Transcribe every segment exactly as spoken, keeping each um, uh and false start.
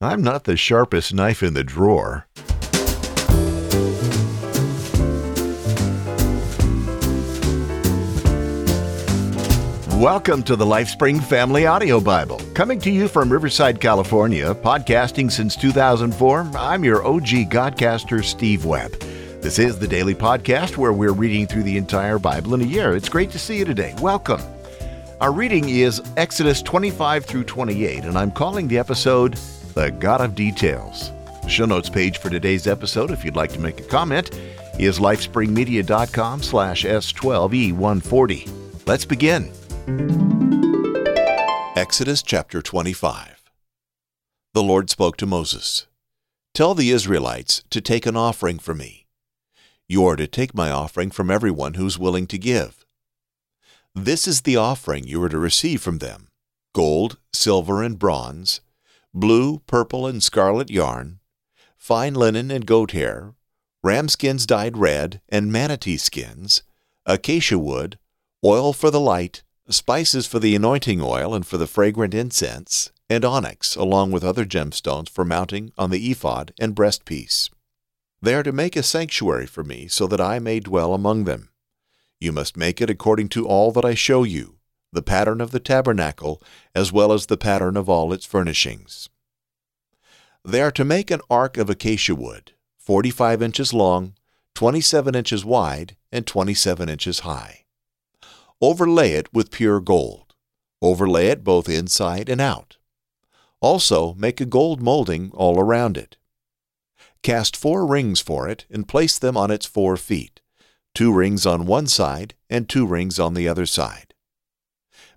I'm not the sharpest knife in the drawer. Welcome to the LifeSpring Family Audio Bible, coming to you from Riverside, California, podcasting since two thousand four. I'm your O G Godcaster, Steve Webb. This is the daily podcast where we're reading through the entire Bible in a year. It's great to see you today. Welcome. Our reading is Exodus twenty-five through twenty-eight, and I'm calling the episode, The God of Details. The show notes page for today's episode, if you'd like to make a comment, is lifespringmedia.com slash S12E140. Let's begin. Exodus chapter twenty-five. The Lord spoke to Moses, "Tell the Israelites to take an offering for me. You are to take my offering from everyone who's willing to give. This is the offering you are to receive from them: gold, silver, and bronze, blue, purple, and scarlet yarn, fine linen and goat hair, ram skins dyed red and manatee skins, acacia wood, oil for the light, spices for the anointing oil and for the fragrant incense, and onyx, along with other gemstones for mounting on the ephod and breastpiece. They are to make a sanctuary for me so that I may dwell among them. You must make it according to all that I show you, the pattern of the tabernacle, as well as the pattern of all its furnishings. They are to make an ark of acacia wood, forty-five inches long, twenty-seven inches wide, and twenty-seven inches high. Overlay it with pure gold. Overlay it both inside and out. Also make a gold molding all around it. Cast four rings for it and place them on its four feet, two rings on one side and two rings on the other side.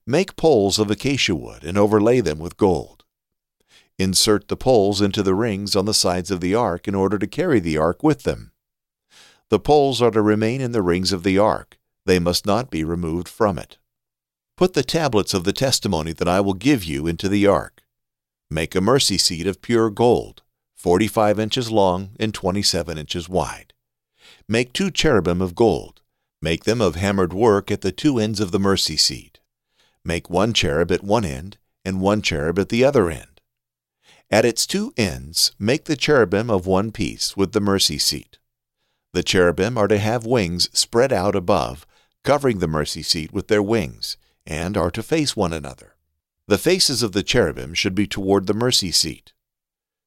Make poles of acacia wood and overlay them with gold. Insert the poles into the rings on the sides of the ark in order to carry the ark with them. The poles are to remain in the rings of the ark. They must not be removed from it. Put the tablets of the testimony that I will give you into the ark. Make a mercy seat of pure gold, forty-five inches long and twenty-seven inches wide. Make two cherubim of gold. Make them of hammered work at the two ends of the mercy seat. Make one cherub at one end and one cherub at the other end. At its two ends, make the cherubim of one piece with the mercy seat. The cherubim are to have wings spread out above, covering the mercy seat with their wings, and are to face one another. The faces of the cherubim should be toward the mercy seat.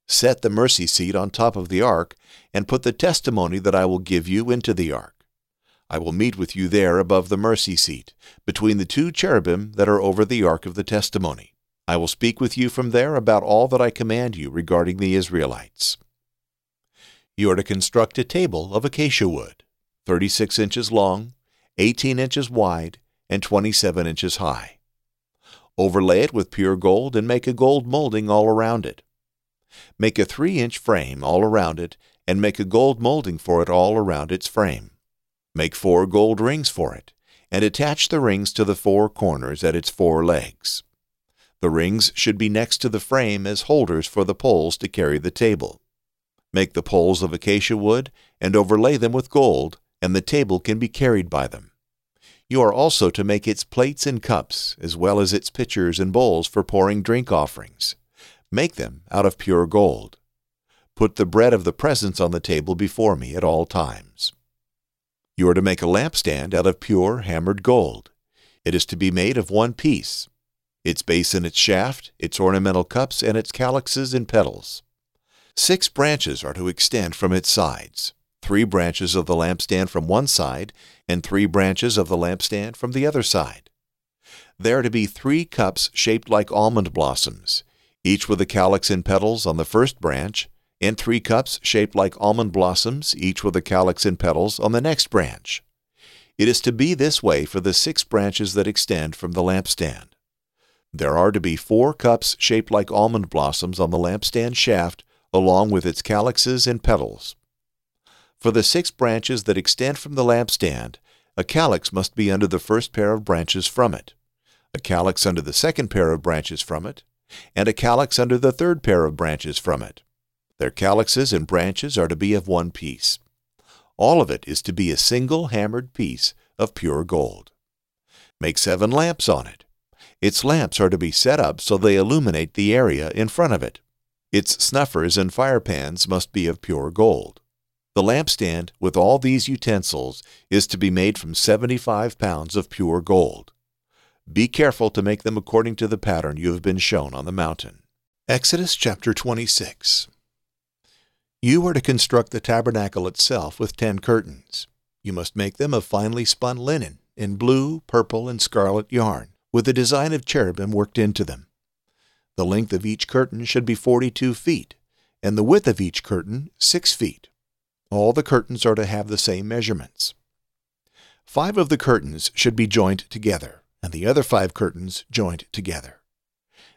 Set the mercy seat on top of the ark, and put the testimony that I will give you into the ark. I will meet with you there above the mercy seat, between the two cherubim that are over the ark of the testimony. I will speak with you from there about all that I command you regarding the Israelites. You are to construct a table of acacia wood, thirty-six inches long, eighteen inches wide, and twenty-seven inches high. Overlay it with pure gold and make a gold molding all around it. Make a three-inch frame all around it and make a gold molding for it all around its frame. Make four gold rings for it and attach the rings to the four corners at its four legs. The rings should be next to the frame as holders for the poles to carry the table. Make the poles of acacia wood and overlay them with gold, and the table can be carried by them. You are also to make its plates and cups, as well as its pitchers and bowls for pouring drink offerings. Make them out of pure gold. Put the bread of the presence on the table before me at all times. You are to make a lampstand out of pure hammered gold. It is to be made of one piece, its base and its shaft, its ornamental cups, and its calyxes and petals. Six branches are to extend from its sides, three branches of the lampstand from one side, and three branches of the lampstand from the other side. There are to be three cups shaped like almond blossoms, each with a calyx and petals on the first branch, and three cups shaped like almond blossoms, each with a calyx and petals on the next branch. It is to be this way for the six branches that extend from the lampstand. There are to be four cups shaped like almond blossoms on the lampstand shaft, along with its calyxes and petals. For the six branches that extend from the lampstand, a calyx must be under the first pair of branches from it, a calyx under the second pair of branches from it, and a calyx under the third pair of branches from it. Their calyxes and branches are to be of one piece. All of it is to be a single hammered piece of pure gold. Make seven lamps on it. Its lamps are to be set up so they illuminate the area in front of it. Its snuffers and firepans must be of pure gold. The lampstand with all these utensils is to be made from seventy-five pounds of pure gold. Be careful to make them according to the pattern you have been shown on the mountain. Exodus chapter twenty-six. You are to construct the tabernacle itself with ten curtains. You must make them of finely spun linen, in blue, purple, and scarlet yarn, with a design of cherubim worked into them. The length of each curtain should be forty-two feet, and the width of each curtain six feet. All the curtains are to have the same measurements. Five of the curtains should be joined together, and the other five curtains joined together.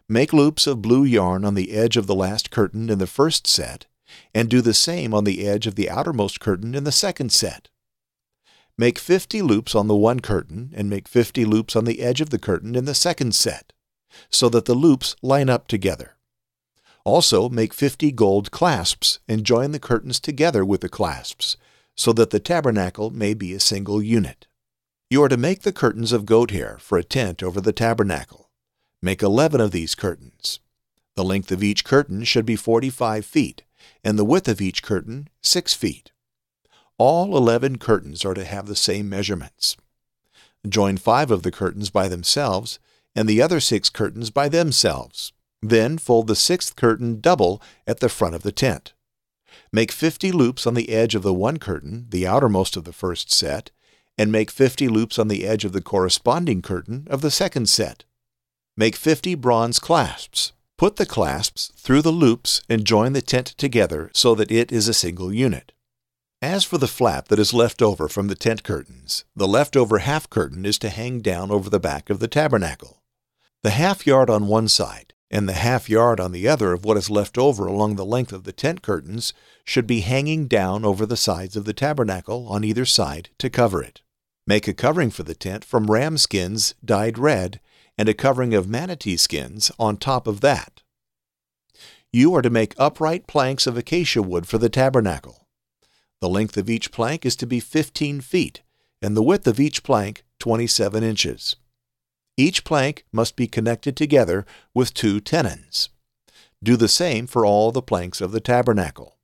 Make loops of blue yarn on the edge of the last curtain in the first set, and do the same on the edge of the outermost curtain in the second set. Make fifty loops on the one curtain, and make fifty loops on the edge of the curtain in the second set, so that the loops line up together. Also, make fifty gold clasps, and join the curtains together with the clasps, so that the tabernacle may be a single unit. You are to make the curtains of goat hair for a tent over the tabernacle. Make eleven of these curtains. The length of each curtain should be forty-five feet, and the width of each curtain six feet. All eleven curtains are to have the same measurements. Join five of the curtains by themselves, and the other six curtains by themselves. Then fold the sixth curtain double at the front of the tent. Make fifty loops on the edge of the one curtain, the outermost of the first set, and make fifty loops on the edge of the corresponding curtain of the second set. Make fifty bronze clasps. Put the clasps through the loops and join the tent together so that it is a single unit. As for the flap that is left over from the tent curtains, the leftover half curtain is to hang down over the back of the tabernacle. The half yard on one side and the half yard on the other of what is left over along the length of the tent curtains should be hanging down over the sides of the tabernacle on either side to cover it. Make a covering for the tent from ram skins dyed red, and a covering of manatee skins on top of that. You are to make upright planks of acacia wood for the tabernacle. The length of each plank is to be fifteen feet, and the width of each plank twenty-seven inches. Each plank must be connected together with two tenons. Do the same for all the planks of the tabernacle.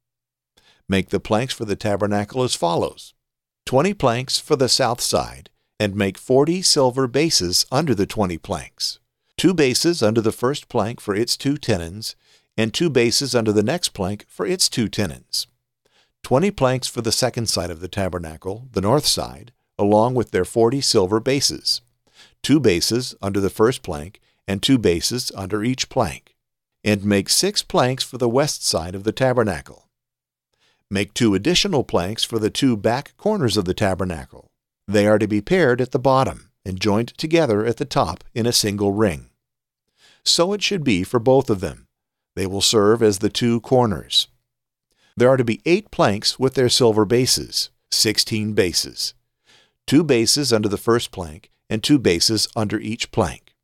Make the planks for the tabernacle as follows: twenty planks for the south side, and make forty silver bases under the twenty planks, two bases under the first plank for its two tenons, and two bases under the next plank for its two tenons. Twenty planks for the second side of the tabernacle, the north side, along with their forty silver bases, two bases under the first plank, and two bases under each plank, and make six planks for the west side of the tabernacle. Make two additional planks for the two back corners of the tabernacle. They are to be paired at the bottom and joined together at the top in a single ring. So it should be for both of them. They will serve as the two corners. There are to be eight planks with their silver bases, sixteen bases, two bases under the first plank and two bases under each plank.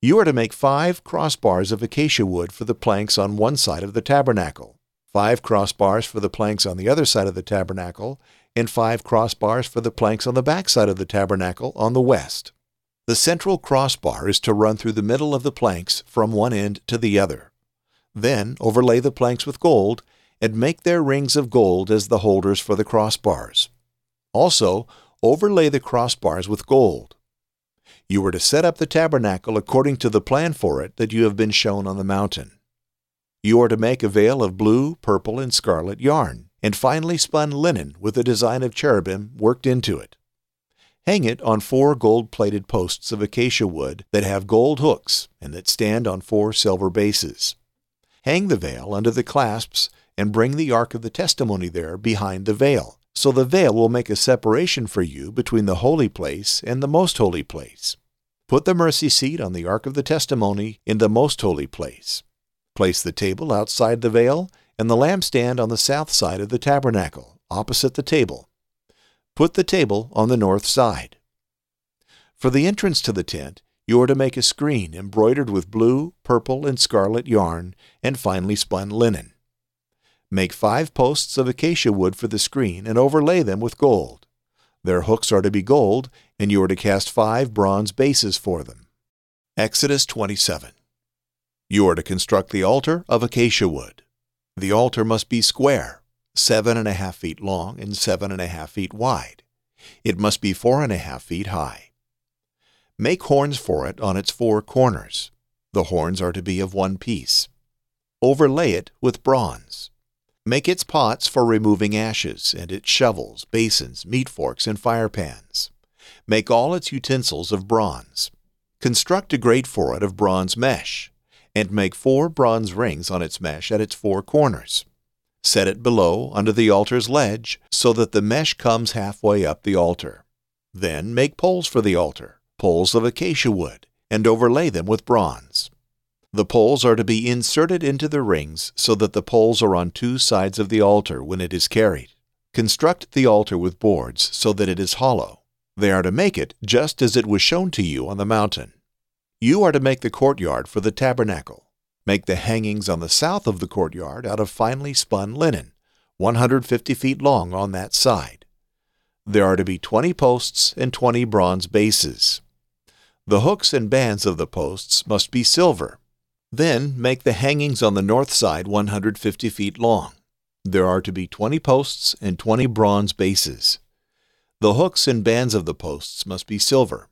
You are to make five crossbars of acacia wood for the planks on one side of the tabernacle, five crossbars for the planks on the other side of the tabernacle, and five crossbars for the planks on the backside of the tabernacle on the west. The central crossbar is to run through the middle of the planks from one end to the other. Then overlay the planks with gold, and make their rings of gold as the holders for the crossbars. Also, overlay the crossbars with gold. You are to set up the tabernacle according to the plan for it that you have been shown on the mountain. You are to make a veil of blue, purple, and scarlet yarn, and finely spun linen with a design of cherubim worked into it. Hang it on four gold-plated posts of acacia wood that have gold hooks and that stand on four silver bases. Hang the veil under the clasps and bring the ark of the testimony there behind the veil, so the veil will make a separation for you between the holy place and the most holy place. Put the mercy seat on the ark of the testimony in the most holy place. Place the table outside the veil and the lampstand on the south side of the tabernacle, opposite the table. Put the table on the north side. For the entrance to the tent, you are to make a screen embroidered with blue, purple, and scarlet yarn, and finely spun linen. Make five posts of acacia wood for the screen and overlay them with gold. Their hooks are to be gold, and you are to cast five bronze bases for them. Exodus twenty-seven. You are to construct the altar of acacia wood. The altar must be square, seven and a half feet long and seven and a half feet wide. It must be four and a half feet high. Make horns for it on its four corners. The horns are to be of one piece. Overlay it with bronze. Make its pots for removing ashes, and its shovels, basins, meat forks, and fire pans. Make all its utensils of bronze. Construct a grate for it of bronze mesh, and make four bronze rings on its mesh at its four corners. Set it below, under the altar's ledge, so that the mesh comes halfway up the altar. Then make poles for the altar, poles of acacia wood, and overlay them with bronze. The poles are to be inserted into the rings so that the poles are on two sides of the altar when it is carried. Construct the altar with boards so that it is hollow. They are to make it just as it was shown to you on the mountain. You are to make the courtyard for the tabernacle. Make the hangings on the south of the courtyard out of finely spun linen, one hundred fifty feet long on that side. There are to be twenty posts and twenty bronze bases. The hooks and bands of the posts must be silver. Then make the hangings on the north side one hundred fifty feet long. There are to be twenty posts and twenty bronze bases. The hooks and bands of the posts must be silver.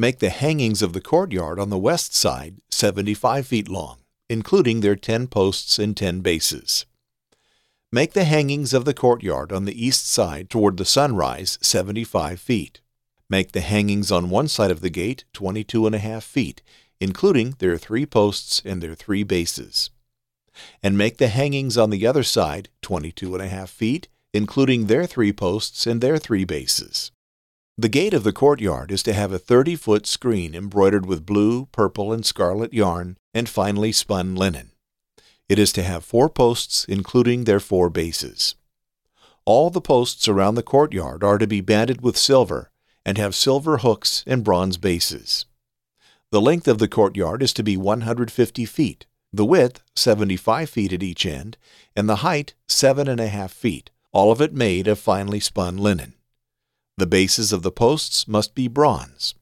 Make the hangings of the courtyard on the west side seventy-five feet long, including their ten posts and ten bases. Make the hangings of the courtyard on the east side toward the sunrise seventy-five feet. Make the hangings on one side of the gate twenty-two and a half feet, including their three posts and their three bases. And make the hangings on the other side twenty-two and a half feet, including their three posts and their three bases. The gate of the courtyard is to have a thirty-foot screen embroidered with blue, purple, and scarlet yarn and finely spun linen. It is to have four posts, including their four bases. All the posts around the courtyard are to be banded with silver, and have silver hooks and bronze bases. The length of the courtyard is to be one hundred fifty feet, the width seventy-five feet at each end, and the height seven and a half feet, all of it made of finely spun linen. The bases of the posts must be bronze.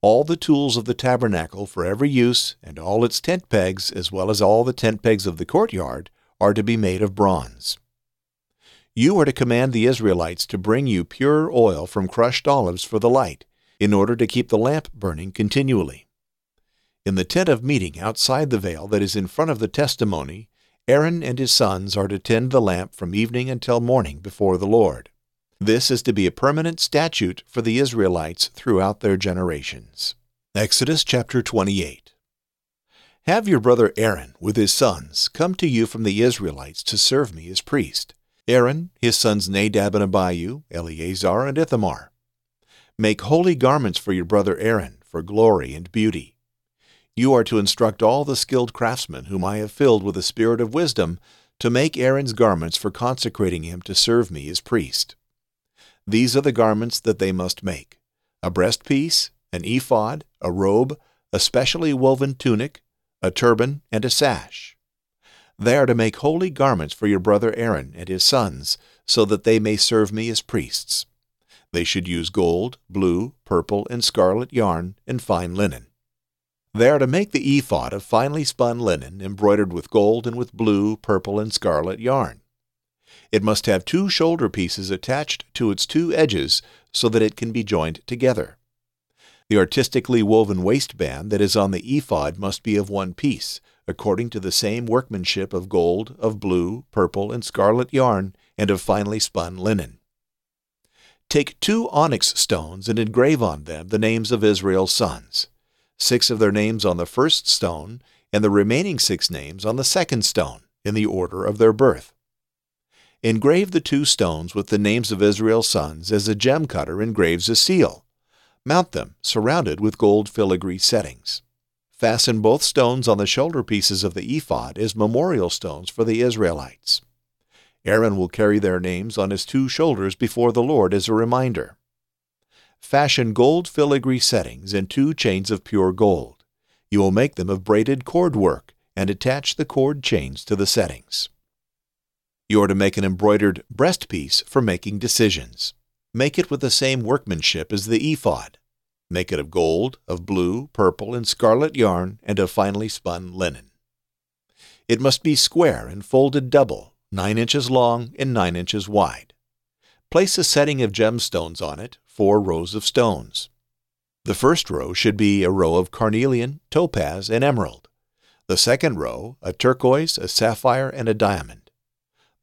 All the tools of the tabernacle for every use, and all its tent pegs, as well as all the tent pegs of the courtyard, are to be made of bronze. You are to command the Israelites to bring you pure oil from crushed olives for the light, in order to keep the lamp burning continually. In the tent of meeting outside the veil that is in front of the testimony, Aaron and his sons are to tend the lamp from evening until morning before the Lord. This is to be a permanent statute for the Israelites throughout their generations. Exodus chapter twenty-eight. Have your brother Aaron with his sons come to you from the Israelites to serve me as priest. Aaron, his sons Nadab and Abihu, Eleazar and Ithamar. Make holy garments for your brother Aaron, for glory and beauty. You are to instruct all the skilled craftsmen whom I have filled with the spirit of wisdom to make Aaron's garments for consecrating him to serve me as priest. These are the garments that they must make: a breastpiece, an ephod, a robe, a specially woven tunic, a turban, and a sash. They are to make holy garments for your brother Aaron and his sons, so that they may serve me as priests. They should use gold, blue, purple, and scarlet yarn, and fine linen. They are to make the ephod of finely spun linen embroidered with gold and with blue, purple, and scarlet yarn. It must have two shoulder pieces attached to its two edges so that it can be joined together. The artistically woven waistband that is on the ephod must be of one piece, according to the same workmanship of gold, of blue, purple, and scarlet yarn, and of finely spun linen. Take two onyx stones and engrave on them the names of Israel's sons, six of their names on the first stone, and the remaining six names on the second stone, in the order of their birth. Engrave the two stones with the names of Israel's sons as a gem cutter engraves a seal. Mount them, surrounded with gold filigree settings. Fasten both stones on the shoulder pieces of the ephod as memorial stones for the Israelites. Aaron will carry their names on his two shoulders before the Lord as a reminder. Fashion gold filigree settings and two chains of pure gold. You will make them of braided cord work and attach the cord chains to the settings. You are to make an embroidered breastpiece for making decisions. Make it with the same workmanship as the ephod. Make it of gold, of blue, purple, and scarlet yarn, and of finely spun linen. It must be square and folded double, nine inches long and nine inches wide. Place a setting of gemstones on it, four rows of stones. The first row should be a row of carnelian, topaz, and emerald. The second row, a turquoise, a sapphire, and a diamond.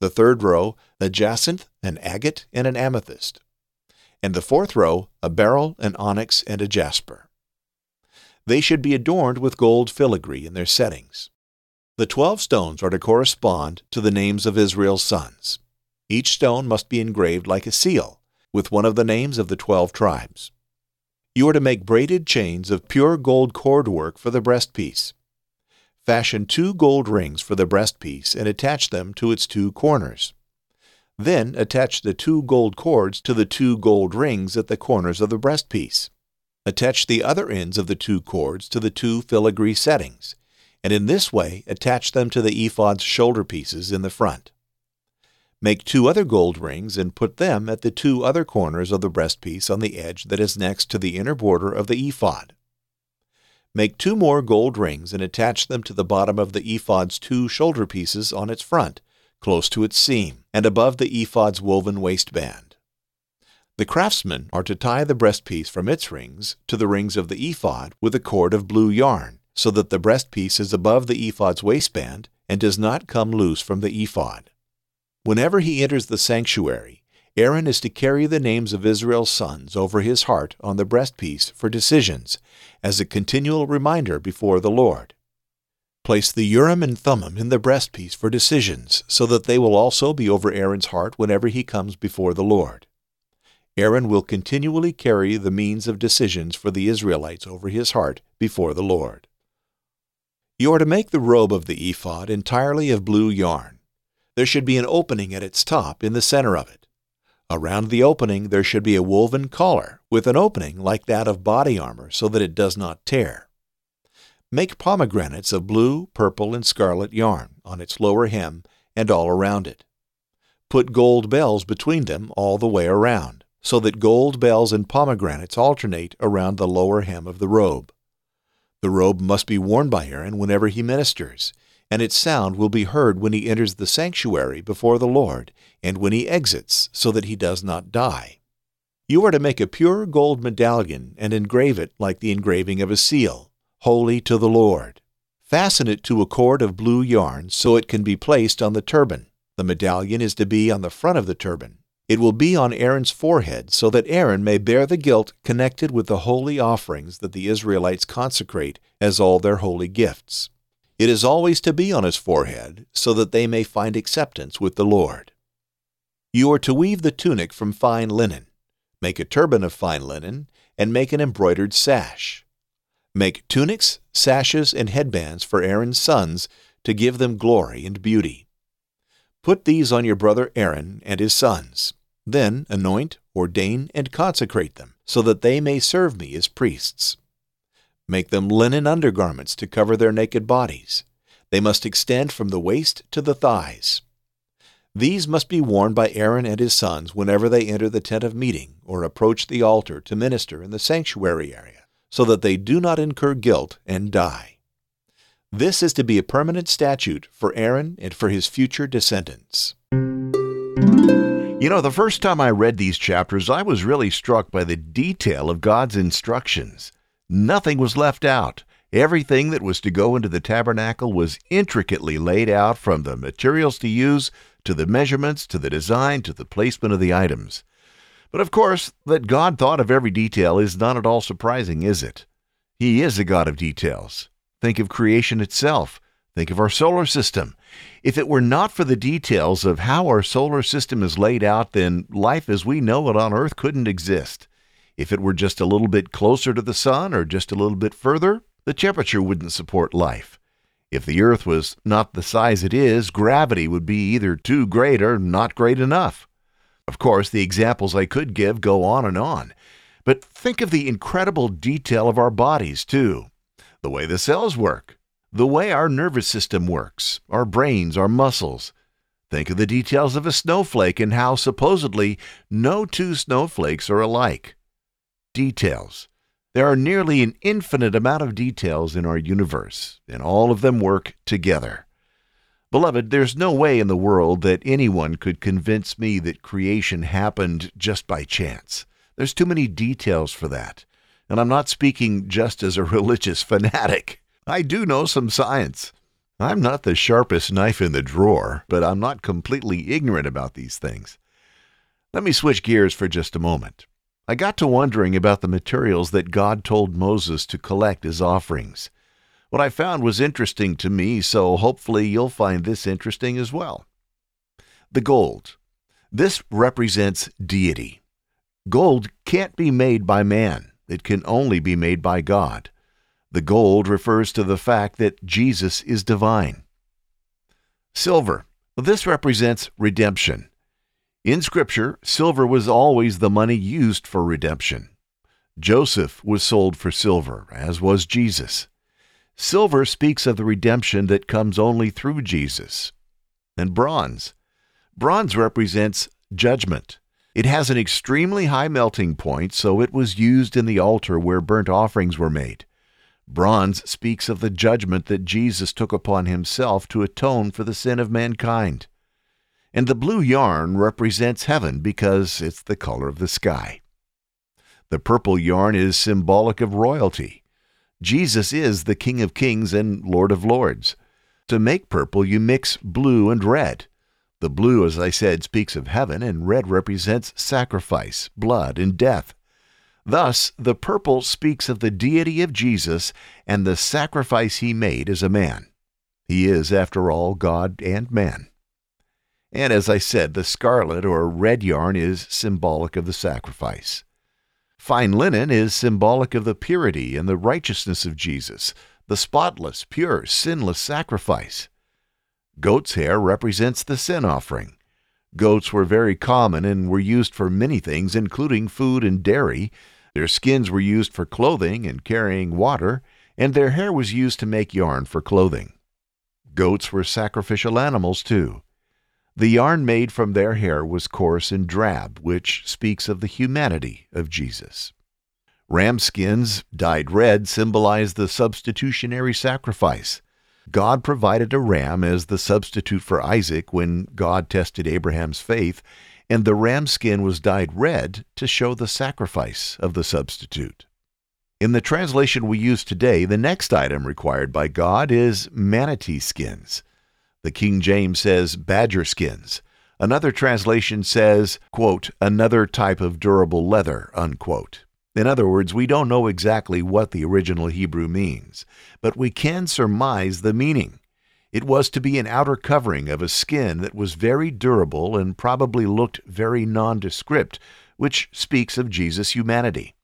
The third row, a jacinth, an agate, and an amethyst. And the fourth row, a beryl, an onyx, and a jasper. They should be adorned with gold filigree in their settings. The twelve stones are to correspond to the names of Israel's sons. Each stone must be engraved like a seal, with one of the names of the twelve tribes. You are to make braided chains of pure gold cordwork for the breastpiece. Fashion two gold rings for the breastpiece and attach them to its two corners. Then attach the two gold cords to the two gold rings at the corners of the breastpiece. Attach the other ends of the two cords to the two filigree settings, and in this way attach them to the ephod's shoulder pieces in the front. Make two other gold rings and put them at the two other corners of the breastpiece on the edge that is next to the inner border of the ephod. Make two more gold rings and attach them to the bottom of the ephod's two shoulder pieces on its front, close to its seam, and above the ephod's woven waistband. The craftsmen are to tie the breastpiece from its rings to the rings of the ephod with a cord of blue yarn, so that the breastpiece is above the ephod's waistband and does not come loose from the ephod. Whenever he enters the sanctuary, Aaron is to carry the names of Israel's sons over his heart on the breastpiece for decisions, as a continual reminder before the Lord. Place the Urim and Thummim in the breastpiece for decisions, so that they will also be over Aaron's heart whenever he comes before the Lord. Aaron will continually carry the means of decisions for the Israelites over his heart before the Lord. You are to make the robe of the ephod entirely of blue yarn. There should be an opening at its top in the center of it. Around the opening there should be a woven collar with an opening like that of body armor so that it does not tear. Make pomegranates of blue, purple, and scarlet yarn on its lower hem and all around it. Put gold bells between them all the way around, so that gold bells and pomegranates alternate around the lower hem of the robe. The robe must be worn by Aaron whenever he ministers, and its sound will be heard when he enters the sanctuary before the Lord and when he exits, so that he does not die. You are to make a pure gold medallion and engrave it like the engraving of a seal, holy to the Lord. Fasten it to a cord of blue yarn so it can be placed on the turban. The medallion is to be on the front of the turban. It will be on Aaron's forehead so that Aaron may bear the guilt connected with the holy offerings that the Israelites consecrate as all their holy gifts. It is always to be on his forehead, so that they may find acceptance with the Lord. You are to weave the tunic from fine linen. Make a turban of fine linen, and make an embroidered sash. Make tunics, sashes, and headbands for Aaron's sons to give them glory and beauty. Put these on your brother Aaron and his sons. Then anoint, ordain, and consecrate them, so that they may serve me as priests. Make them linen undergarments to cover their naked bodies. They must extend from the waist to the thighs. These must be worn by Aaron and his sons whenever they enter the tent of meeting or approach the altar to minister in the sanctuary area, so that they do not incur guilt and die. This is to be a permanent statute for Aaron and for his future descendants. You know, the first time I read these chapters, I was really struck by the detail of God's instructions. Nothing was left out. Everything that was to go into the tabernacle was intricately laid out, from the materials to use, to the measurements, to the design, to the placement of the items. But of course, that God thought of every detail is not at all surprising, is it? He is a God of details. Think of creation itself. Think of our solar system. If it were not for the details of how our solar system is laid out, then life as we know it on Earth couldn't exist. If it were just a little bit closer to the sun or just a little bit further, the temperature wouldn't support life. If the Earth was not the size it is, gravity would be either too great or not great enough. Of course, the examples I could give go on and on. But think of the incredible detail of our bodies, too. The way the cells work, the way our nervous system works, our brains, our muscles. Think of the details of a snowflake and how supposedly no two snowflakes are alike. Details. There are nearly an infinite amount of details in our universe, and all of them work together. Beloved, there's no way in the world that anyone could convince me that creation happened just by chance. There's too many details for that. And I'm not speaking just as a religious fanatic. I do know some science. I'm not the sharpest knife in the drawer, but I'm not completely ignorant about these things. Let me switch gears for just a moment. I got to wondering about the materials that God told Moses to collect as offerings. What I found was interesting to me, so hopefully you'll find this interesting as well. The gold. This represents deity. Gold can't be made by man. It can only be made by God. The gold refers to the fact that Jesus is divine. Silver. This represents redemption. In Scripture, silver was always the money used for redemption. Joseph was sold for silver, as was Jesus. Silver speaks of the redemption that comes only through Jesus. And bronze. Bronze represents judgment. It has an extremely high melting point, so it was used in the altar where burnt offerings were made. Bronze speaks of the judgment that Jesus took upon himself to atone for the sin of mankind. And the blue yarn represents heaven because it's the color of the sky. The purple yarn is symbolic of royalty. Jesus is the King of Kings and Lord of Lords. To make purple, you mix blue and red. The blue, as I said, speaks of heaven, and red represents sacrifice, blood, and death. Thus, the purple speaks of the deity of Jesus and the sacrifice he made as a man. He is, after all, God and man. And as I said, the scarlet or red yarn is symbolic of the sacrifice. Fine linen is symbolic of the purity and the righteousness of Jesus, the spotless, pure, sinless sacrifice. Goat's hair represents the sin offering. Goats were very common and were used for many things, including food and dairy. Their skins were used for clothing and carrying water, and their hair was used to make yarn for clothing. Goats were sacrificial animals, too. The yarn made from their hair was coarse and drab, which speaks of the humanity of Jesus. Ram skins, dyed red, symbolize the substitutionary sacrifice. God provided a ram as the substitute for Isaac when God tested Abraham's faith, and the ram skin was dyed red to show the sacrifice of the substitute. In the translation we use today, the next item required by God is manatee skins. The King James says badger skins. Another translation says, quote, another type of durable leather, unquote. In other words, we don't know exactly what the original Hebrew means, but we can surmise the meaning. It was to be an outer covering of a skin that was very durable and probably looked very nondescript, which speaks of Jesus' humanity.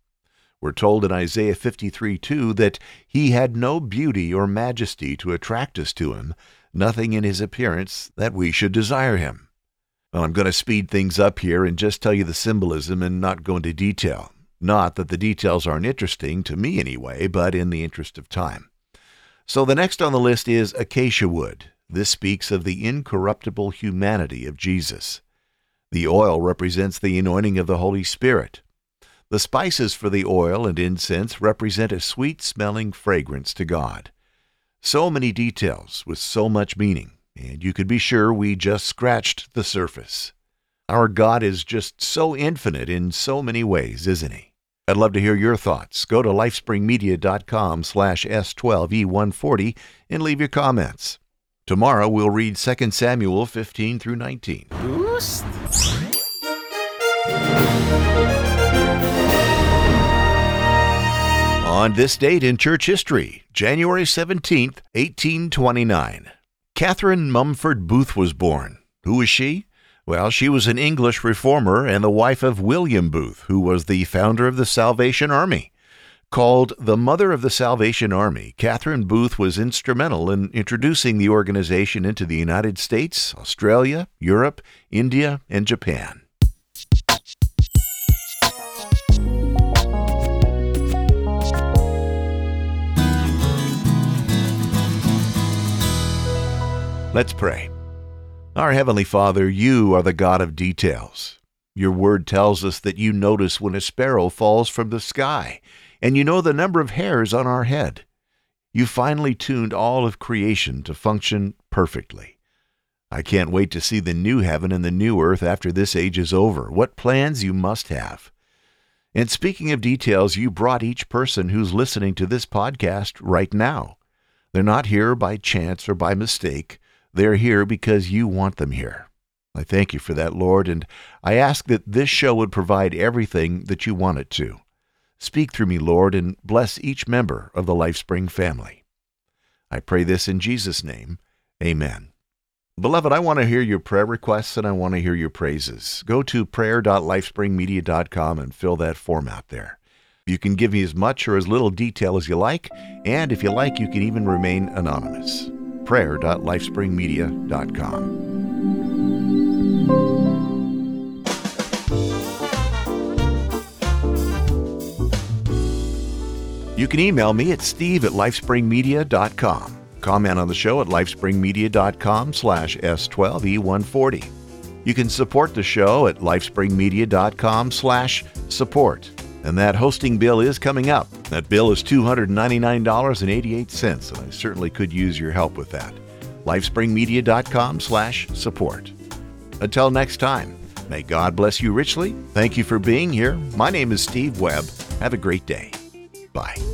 We're told in Isaiah fifty-three two that he had no beauty or majesty to attract us to him, nothing in his appearance that we should desire him. Well, I'm going to speed things up here and just tell you the symbolism and not go into detail. Not that the details aren't interesting, to me anyway, but in the interest of time. So the next on the list is acacia wood. This speaks of the incorruptible humanity of Jesus. The oil represents the anointing of the Holy Spirit. The spices for the oil and incense represent a sweet-smelling fragrance to God. So many details with so much meaning, and you could be sure we just scratched the surface. Our God is just so infinite in so many ways, isn't he? I'd love to hear your thoughts. Go to lifespringmedia.com slash S12E140 and leave your comments. Tomorrow we'll read Second Samuel fifteen through nineteen. Oost. On this date in church history, January seventeenth, eighteen twenty-nine, Catherine Mumford Booth was born. Who was she? Well, she was an English reformer and the wife of William Booth, who was the founder of the Salvation Army. Called the Mother of the Salvation Army, Catherine Booth was instrumental in introducing the organization into the United States, Australia, Europe, India, and Japan. Let's pray. Our Heavenly Father, you are the God of details. Your word tells us that you notice when a sparrow falls from the sky, and you know the number of hairs on our head. You finally tuned all of creation to function perfectly. I can't wait to see the new heaven and the new earth after this age is over. What plans you must have. And speaking of details, you brought each person who's listening to this podcast right now. They're not here by chance or by mistake. They're here because you want them here. I thank you for that, Lord, and I ask that this show would provide everything that you want it to. Speak through me, Lord, and bless each member of the LifeSpring family. I pray this in Jesus' name. Amen. Beloved, I want to hear your prayer requests and I want to hear your praises. Go to prayer dot lifespring media dot com and fill that form out there. You can give me as much or as little detail as you like, and if you like, you can even remain anonymous. prayer dot lifespring media dot com. You can email me at steve at lifespring media dot com. Comment on the show at lifespring media dot com slash S twelve E one forty. You can support the show at lifespring media dot com slash support. And that hosting bill is coming up. That bill is two hundred ninety-nine dollars and eighty-eight cents, and I certainly could use your help with that. lifespring media dot com slash support. Until next time, may God bless you richly. Thank you for being here. My name is Steve Webb. Have a great day. Bye.